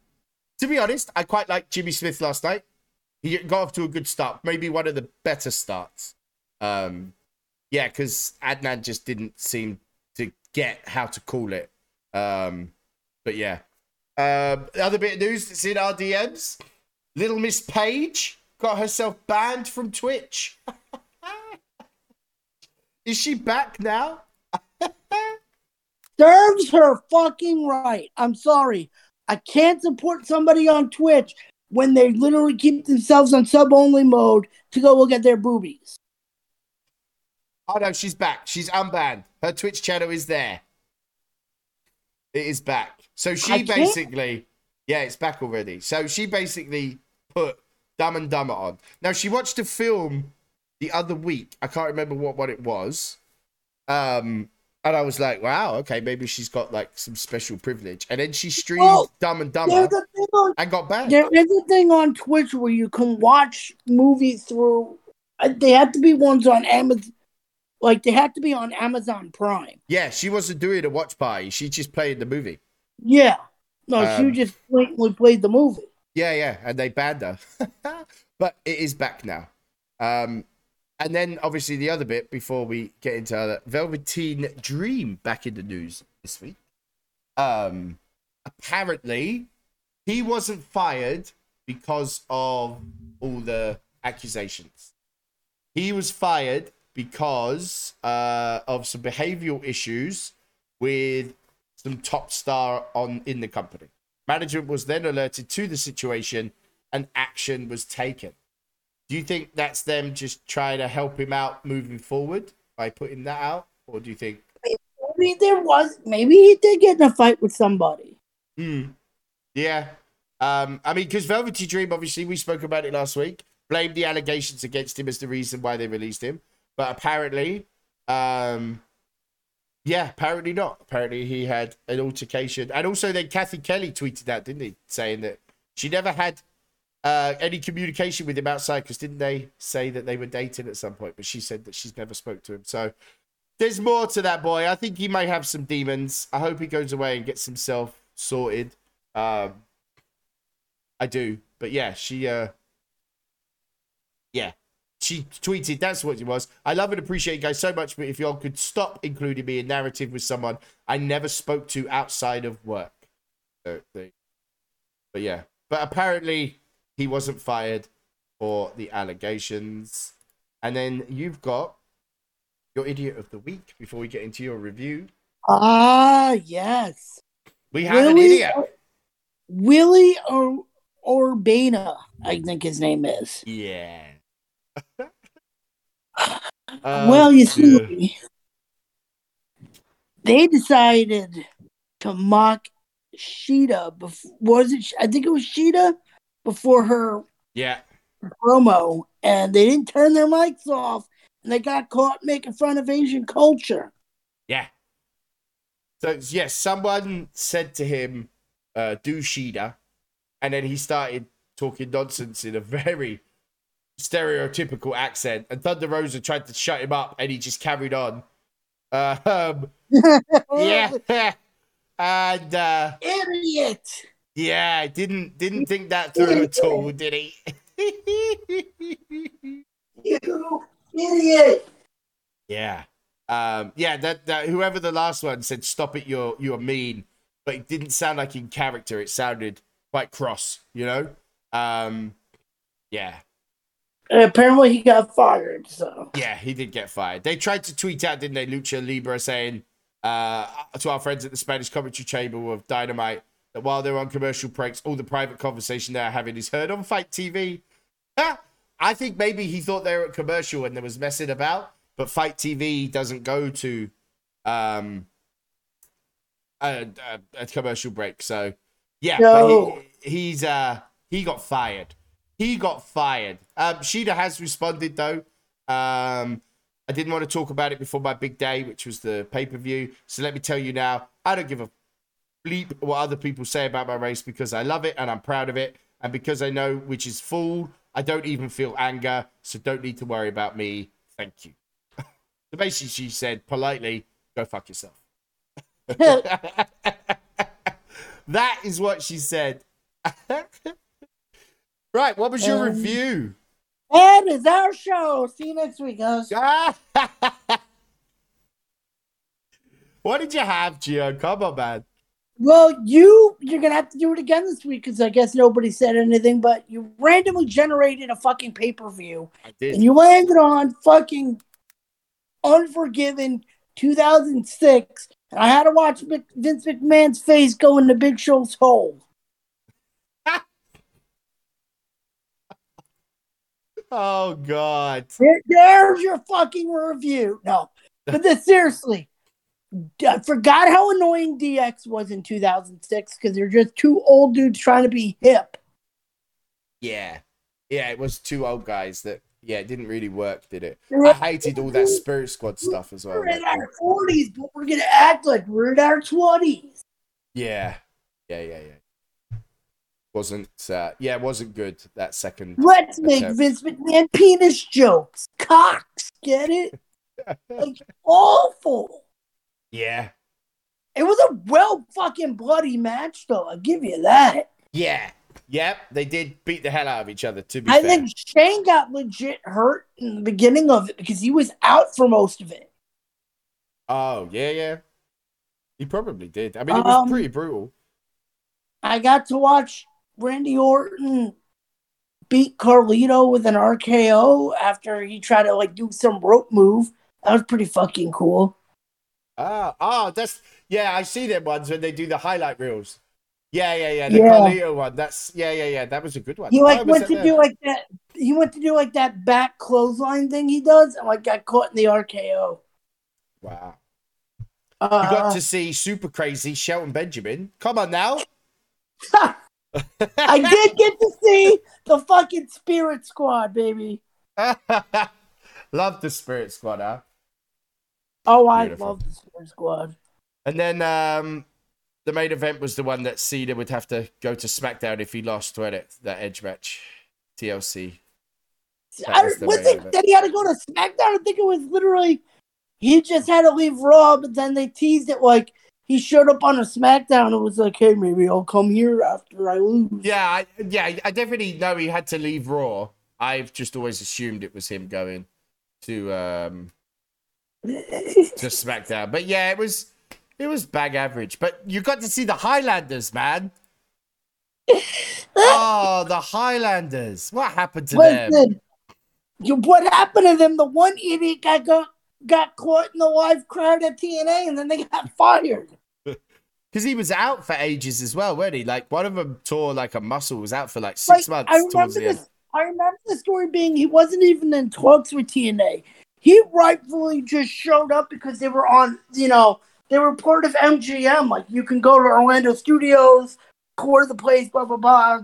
To be honest, I quite liked Jimmy Smith last night. He got off to a good start, maybe one of the better starts. Um, yeah, because Adnan just didn't seem to get how to call it. Um, but yeah. Um, other bit of news that's in our D Ms. Little Miss Page got herself banned from Twitch. Is she back now? Serves her fucking right. I'm sorry. I can't support somebody on Twitch when they literally keep themselves on sub-only mode to go look at their boobies. Oh, no, she's back. She's unbanned. Her Twitch channel is there. It is back. So she basically, yeah, it's back already. So she basically put Dumb and Dumber on. Now, she watched a film the other week. I can't remember what, what it was. Um, and I was like, wow, okay, maybe she's got like some special privilege. And then she streamed well, Dumb and Dumber on, and got banned. There is a thing on Twitch where you can watch movies through, they have to be ones on Amazon. Like, they have to be on Amazon Prime. Yeah, she wasn't doing a watch party. She just played the movie. Yeah. No, um, she just blatantly played the movie. Yeah, yeah, and they banned her. But it is back now. Um, and then, obviously, the other bit, before we get into that, Velveteen Dream back in the news this week. Um, apparently, he wasn't fired because of all the accusations. He was fired... because uh, of some behavioral issues with some top star on in the company. Management was then alerted to the situation and action was taken. Do you think that's them just trying to help him out moving forward by putting that out? Or do you think... Maybe there was... Maybe he did get in a fight with somebody. Mm. Yeah. Um, I mean, because Velveteen Dream, obviously, we spoke about it last week, blamed the allegations against him as the reason why they released him. But apparently, um, yeah, apparently not. Apparently he had an altercation. And also then Kathy Kelly tweeted out, didn't he? Saying that she never had uh, any communication with him outside because didn't they say that they were dating at some point? But she said that she's never spoke to him. So there's more to that boy. I think he may have some demons. I hope he goes away and gets himself sorted. Um, I do. But yeah, she, uh, yeah, she tweeted, that's what it was. I love and appreciate you guys so much, but if y'all could stop including me in narrative with someone I never spoke to outside of work. So, but yeah, but apparently he wasn't fired for the allegations. And then you've got your idiot of the week before we get into your review. Ah, yes. We have Willie, an idiot. Willie or Urbana, I think his name is. Yeah. Well, you see, they decided to mock Shida before, was it? I think it was Shida before her yeah. promo, and they didn't turn their mics off, and they got caught making fun of Asian culture. Yeah. So, yes, yeah, someone said to him, uh, do Shida, and then he started talking nonsense in a very stereotypical accent, and Thunder Rosa tried to shut him up, and he just carried on. Uh, um, yeah. And uh, idiot. Yeah, didn't didn't think that through idiot. at all, did he? You idiot. Yeah. Um, yeah, that, that whoever the last one said, stop it, you're you're mean, but it didn't sound like in character, it sounded quite cross, you know? Um, yeah. And apparently he got fired, so. Yeah, he did get fired. They tried to tweet out, didn't they, Lucha Libre, saying, uh, to our friends at the Spanish commentary chamber of Dynamite, that while they're on commercial breaks, all the private conversation they're having is heard on Fight T V. Ah, I think maybe he thought they were at commercial and there was messing about, but Fight T V doesn't go to um, a, a, a commercial break. So, yeah, no. But he, he's uh, he got fired. He got fired. Um, Shida has responded, though. Um, I didn't want to talk about it before my big day, which was the pay-per-view. So let me tell you now, I don't give a bleep what other people say about my race because I love it and I'm proud of it. And because I know which is full, I don't even feel anger. So don't need to worry about me. Thank you. So basically, she said politely, go fuck yourself. That is what she said. Right, what was your um, review? That is our show. See you next week, guys. What did you have, Gio? Come on, man. Well, you, you're going to have to do it again this week because I guess nobody said anything, but you randomly generated a fucking pay-per-view. I did. And you landed on fucking Unforgiven two thousand six. And I had to watch Vince McMahon's face go into Big Show's hole. Oh, God. There, there's your fucking review. No, but this, seriously, I forgot how annoying D X was in two thousand six because they're just two old dudes trying to be hip. Yeah. Yeah, it was two old guys that, yeah, it didn't really work, did it? I hated all that Spirit Squad stuff as well. We're in our forties, but we're going to act like we're in our twenties. Yeah. Yeah, yeah, yeah. Wasn't uh, yeah, it wasn't good that second. Let's attempt. Make Vince McMahon penis jokes, cocks, get it? Like awful. Yeah, it was a well fucking bloody match, though. I'll give you that. Yeah, yep, they did beat the hell out of each other. To be, I fair. think Shane got legit hurt in the beginning of it because he was out for most of it. Oh yeah, yeah, he probably did. I mean, it was um, pretty brutal. I got to watch Randy Orton beat Carlito with an R K O after he tried to like do some rope move. That was pretty fucking cool. Ah, oh, that's yeah. I see them ones when they do the highlight reels. Yeah, yeah, yeah. The yeah. Carlito one. That's yeah, yeah, yeah. That was a good one. He like oh, went to there? do like that. He went to do like that back clothesline thing he does, and like got caught in the R K O. Wow. Uh, you got to see super crazy Shelton Benjamin. Come on now. I did get to see the fucking Spirit Squad, baby. Love the Spirit Squad, huh? Oh, I Beautiful. love the Spirit Squad. And then um, the main event was the one that Cena would have to go to SmackDown if he lost to edit that Edge match, T L C. I was was it that he had to go to SmackDown? I think it was literally he just had to leave Raw, but then they teased it like He showed up on a SmackDown and was like, hey, maybe I'll come here after I lose. Yeah, I, yeah, I definitely know he had to leave Raw. I've just always assumed it was him going to um, to SmackDown. But yeah, it was it was bag average. But you got to see the Highlanders, man. Oh, the Highlanders. What happened to Listen, them? You, what happened to them? The one idiot guy got, got caught in the live crowd at T N A and then they got fired. Because he was out for ages as well, weren't he? Like, one of them tore, like, a muscle, was out for, like, six like, months I towards the this, end. I remember the story being he wasn't even in talks with T N A. He rightfully just showed up because they were on, you know, they were part of M G M. Like, you can go to Orlando Studios, tour the place, blah, blah, blah,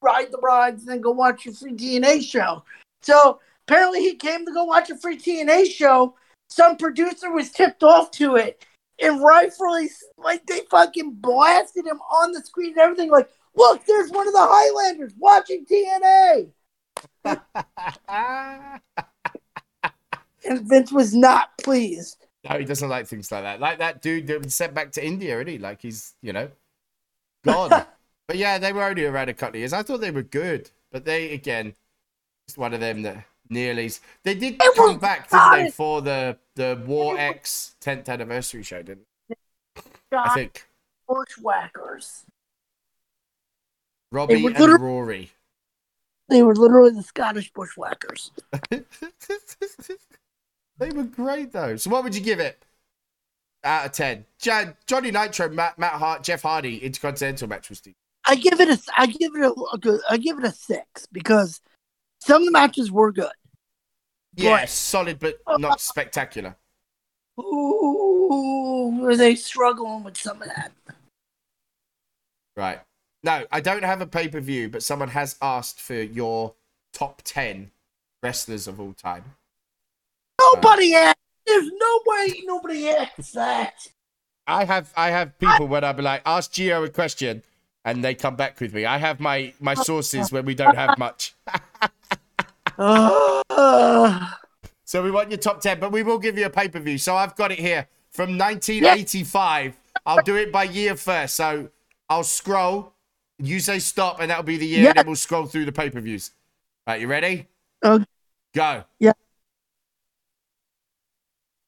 ride the rides, and then go watch your free T N A show. So, apparently he came to go watch a free T N A show. Some producer was tipped off to it. And rightfully, like, they fucking blasted him on the screen and everything. Like, look, there's one of the Highlanders watching T N A. And Vince was not pleased. No, he doesn't like things like that. Like that dude that was sent back to India, isn't he? Like, he's, you know, gone. But yeah, they were only around a couple of years. I thought they were good. But they, again, it's one of them that... Nearly, they did it come back, didn't they, for the the War X tenth anniversary show, didn't they? I think. Bushwhackers. Robbie and Rory. They were literally the Scottish Bushwhackers. They were great though. So, what would you give it out of ten? Jan, Johnny Nitro, Matt, Matt Hart, Jeff Hardy Intercontinental match was. I give it a. I give it a. a good, I give it a six because. Some of the matches were good. Yeah, but, solid, but not spectacular. Ooh, were they struggling with some of that? Right. No, I don't have a pay-per-view, but someone has asked for your top ten wrestlers of all time. Nobody um, asked. There's no way nobody asked that. I have I have people I, when I be like, ask Gio a question, and they come back with me. I have my, my sources when we don't have much. uh, so we want your top ten, but we will give you a pay-per-view. So I've got it here from nineteen eighty-five. Yeah. I'll do it by year first. So I'll scroll, you say stop, and that'll be the year, yeah. And then we'll scroll through the pay-per-views. All right, you ready? Okay. Go. Yeah.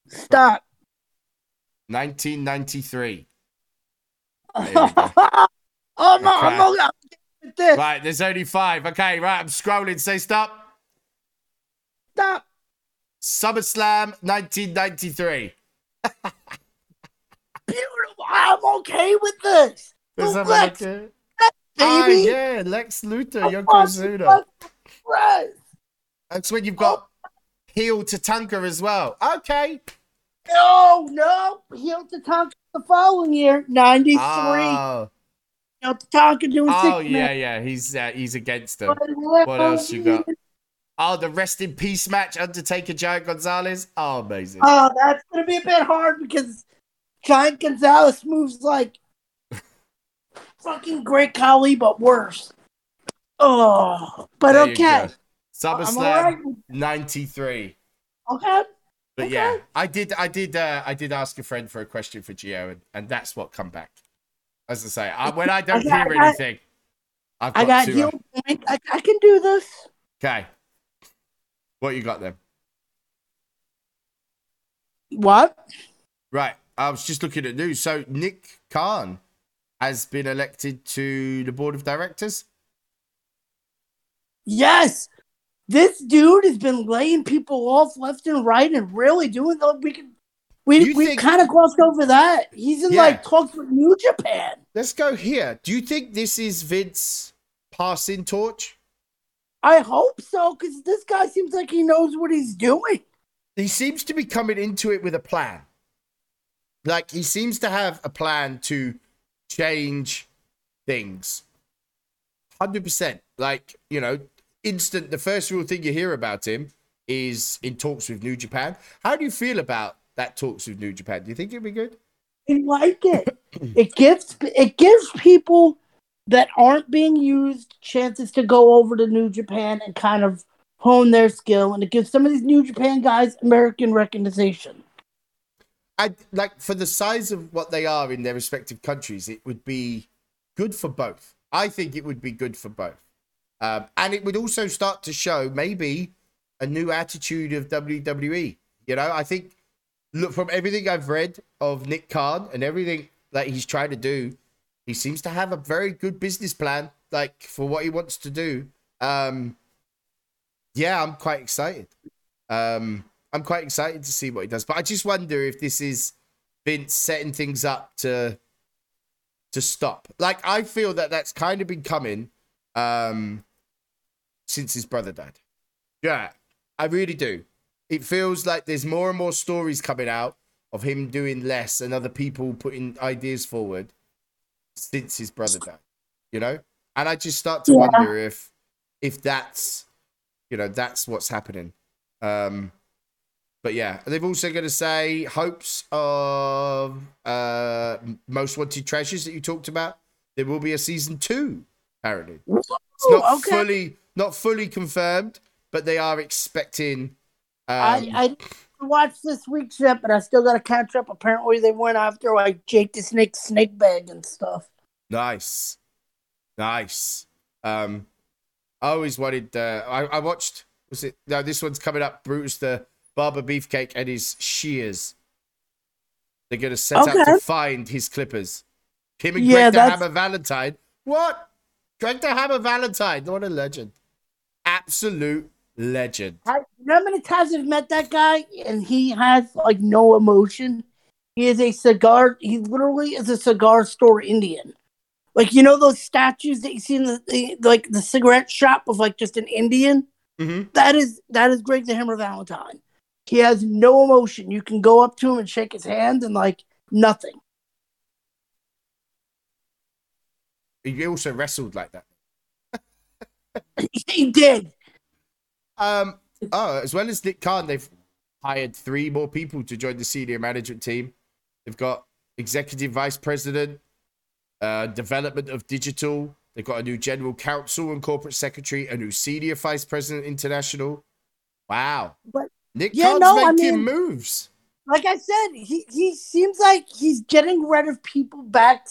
Stop. nineteen ninety-three. Oh, I'm not, I'm not with this. Right, there's only five. Okay, right, I'm scrolling. Say stop. Stop. SummerSlam nineteen ninety-three. Beautiful. I'm okay with this. Is that Lex, okay? Lex, baby. Oh, yeah, Lex Luthor, oh, Yokozuna. That's when you've got oh. Heel Tatanka as well. Okay. No, no. Heel Tatanka the following year, ninety-three. Oh, you know, Tatanka doing oh six yeah, minutes. yeah. He's, uh, he's against them. What else you got? Oh, the rest in peace match, Undertaker, Giant Gonzalez. Oh, amazing. Oh, that's going to be a bit hard because Giant Gonzalez moves like fucking Great Khali, but worse. Oh, but there okay. SummerSlam right. ninety-three. Okay. But okay. yeah, I did I did, uh, I did ask a friend for a question for Gio, and, and that's what come back. As I say, I, when I don't I got, hear anything, I've got I got heel points. I, I can do this. Okay. What you got then? What? Right. I was just looking at news. So Nick Khan has been elected to the board of directors. Yes. This dude has been laying people off left and right and really doing that. We can we we think... kind of crossed over that. He's in yeah. like talks with New Japan. Let's go here. Do you think this is Vince passing torch? I hope so, because this guy seems like he knows what he's doing. He seems to be coming into it with a plan. Like, he seems to have a plan to change things. one hundred percent. Like, you know, instant, the first real thing you hear about him is in talks with New Japan. How do you feel about that talks with New Japan? Do you think it'd be good? I like it. It gives, it gives people... that aren't being used, chances to go over to New Japan and kind of hone their skill. And it gives some of these New Japan guys American recognition. I like, for the size of what they are in their respective countries, it would be good for both. I think it would be good for both. Um, and it would also start to show maybe a new attitude of W W E. You know, I think, look, from everything I've read of Nick Khan and everything that he's trying to do, he seems to have a very good business plan, like, for what he wants to do. Um, yeah, I'm quite excited. Um, I'm quite excited to see what he does. But I just wonder if this is Vince setting things up to... to stop. Like, I feel that that's kind of been coming um, since his brother died. Yeah, I really do. It feels like there's more and more stories coming out of him doing less and other people putting ideas forward since his brother died, you know? And I just start to yeah. wonder if if that's, you know, that's what's happening. Um, but yeah, they've also got to say hopes of uh, Most Wanted Treasures that you talked about. There will be a season two, apparently. Ooh, it's not okay. fully not fully confirmed, but they are expecting. Um, I, I watched this week's yet, but I still got to catch up. Apparently, they went after like Jake the Snake, Snake Bag, and stuff. Nice, nice. Um, I always wanted. Uh, I, I watched. Was it? No, this one's coming up. Brutus the Barber Beefcake and his shears. They're going to set okay. out to find his clippers. Him and yeah, Greg the Hammer Valentine. What? Greg the Hammer Valentine. What a legend. Absolute legend. I, you know how many times I've met that guy and he has like no emotion? He is a cigar. He literally is a cigar store Indian. Like, you know those statues that you see in the, the like the cigarette shop of like just an Indian? Mm-hmm. That is that is Greg the Hammer Valentine. He has no emotion. You can go up to him and shake his hand and, like, nothing. He also wrestled like that. He did. Um, oh, as well as Nick Khan, they've hired three more people to join the senior management team. They've got executive vice president, uh, development of digital. They've got a new general counsel and corporate secretary, a new senior vice president international. Wow. But Nick yeah, Khan's no, making I mean, moves. Like I said, he, he seems like he's getting rid of people back.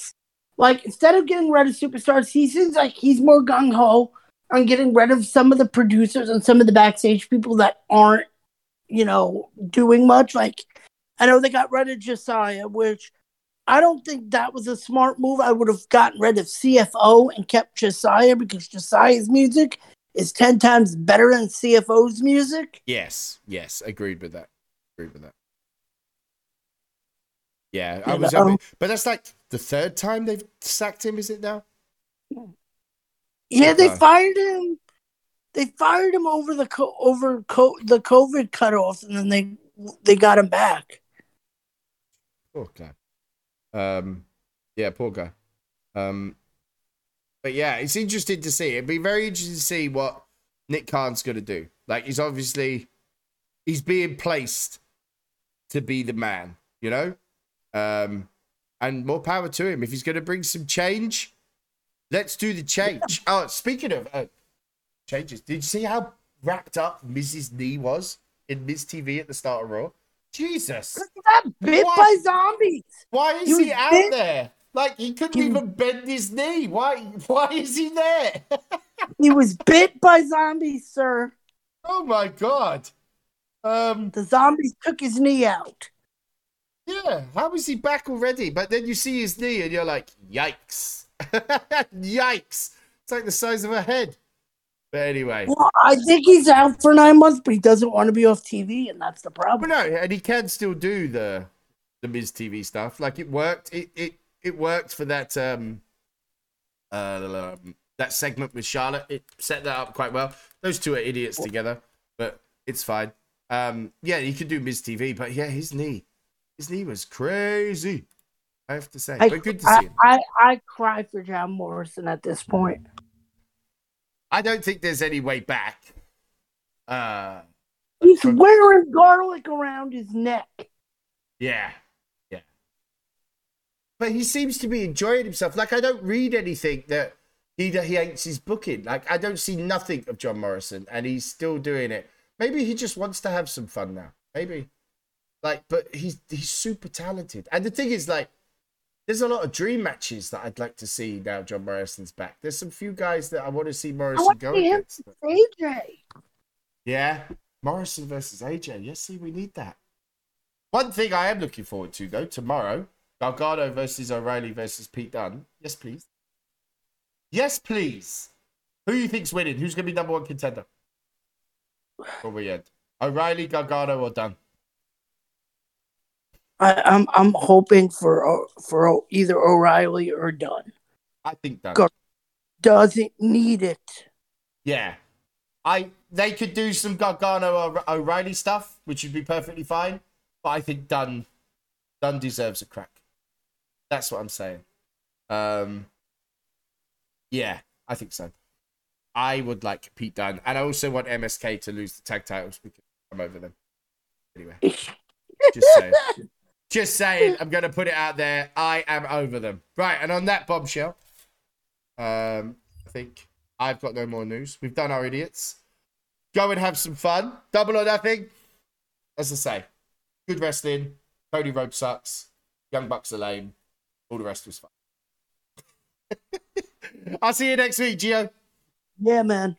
Like, instead of getting rid of superstars, he seems like he's more gung-ho on getting rid of some of the producers and some of the backstage people that aren't, you know, doing much. Like, I know they got rid of Josiah, which I don't think that was a smart move. I would have gotten rid of C F O and kept Josiah because Josiah's music is ten times better than C F O's music. Yes, yes, agreed with that. Agreed with that. Yeah, I was. Um, but that's like the third time they've sacked him, is it now? Yeah, they fired him. They fired him over the co- over co- the COVID cutoff, and then they they got him back. Poor guy. Um, yeah, poor guy. Um. But yeah, it's interesting to see. It'd be very interesting to see what Nick Khan's going to do. Like, he's obviously, he's being placed to be the man, you know? Um, and more power to him. If he's going to bring some change, let's do the change. Yeah. Oh, speaking of uh, changes, did you see how wrapped up Miz's knee was in Miz T V at the start of Raw? Jesus. Look at that, bit Why? by zombies. Why is he, he out bit- there? Like, he couldn't he, even bend his knee. Why Why is he there? He was bit by zombies, sir. Oh, my God. Um, the zombies took his knee out. Yeah, how is he back already? But then you see his knee and you're like, yikes. Yikes. It's like the size of a head. But anyway. Well, I think he's out for nine months, but he doesn't want to be off T V, and that's the problem. But no, and he can still do the, the Miz T V stuff. Like, it worked. It... it It worked for that um, uh, that segment with Charlotte. It set that up quite well. Those two are idiots together, but it's fine. Um, yeah, you could do Miz T V, but yeah, his knee, his knee was crazy. I have to say, I, but good to I, see him. I, I, I cry for John Morrison at this point. I don't think there's any way back. Uh, He's from... wearing garlic around his neck. Yeah. But he seems to be enjoying himself. Like, I don't read anything that he he hates his booking. Like, I don't see nothing of John Morrison, and he's still doing it. Maybe he just wants to have some fun now. Maybe. Like, but he's he's super talented. And the thing is, like, there's a lot of dream matches that I'd like to see now John Morrison's back. There's some few guys that I want to see Morrison I want go to see against. Him to A J. Yeah. Morrison versus A J. Yes, see, we need that. One thing I am looking forward to, though, tomorrow, Gargano versus O'Reilly versus Pete Dunne. Yes, please. Yes, please. Who do you think's winning? Who's going to be number one contender? Before we end. O'Reilly, Gargano, or Dunne? I, I'm I'm hoping for for either O'Reilly or Dunn. I think Dunn Gar- doesn't need it. Yeah, I they could do some Gargano or O'Reilly stuff, which would be perfectly fine. But I think Dunn Dunn deserves a crack. That's what I'm saying. Um, yeah, I think so. I would like Pete Dunn, and I also want M S K to lose the tag titles because I'm over them. Anyway, just saying. Just saying, I'm going to put it out there. I am over them. Right, and on that bombshell, um, I think I've got no more news. We've done our idiots. Go and have some fun. Double or Nothing. As I say, good wrestling. Cody Rhodes sucks. Young Bucks are lame. All the rest was fun. I'll see you next week, Gio. Yeah, man.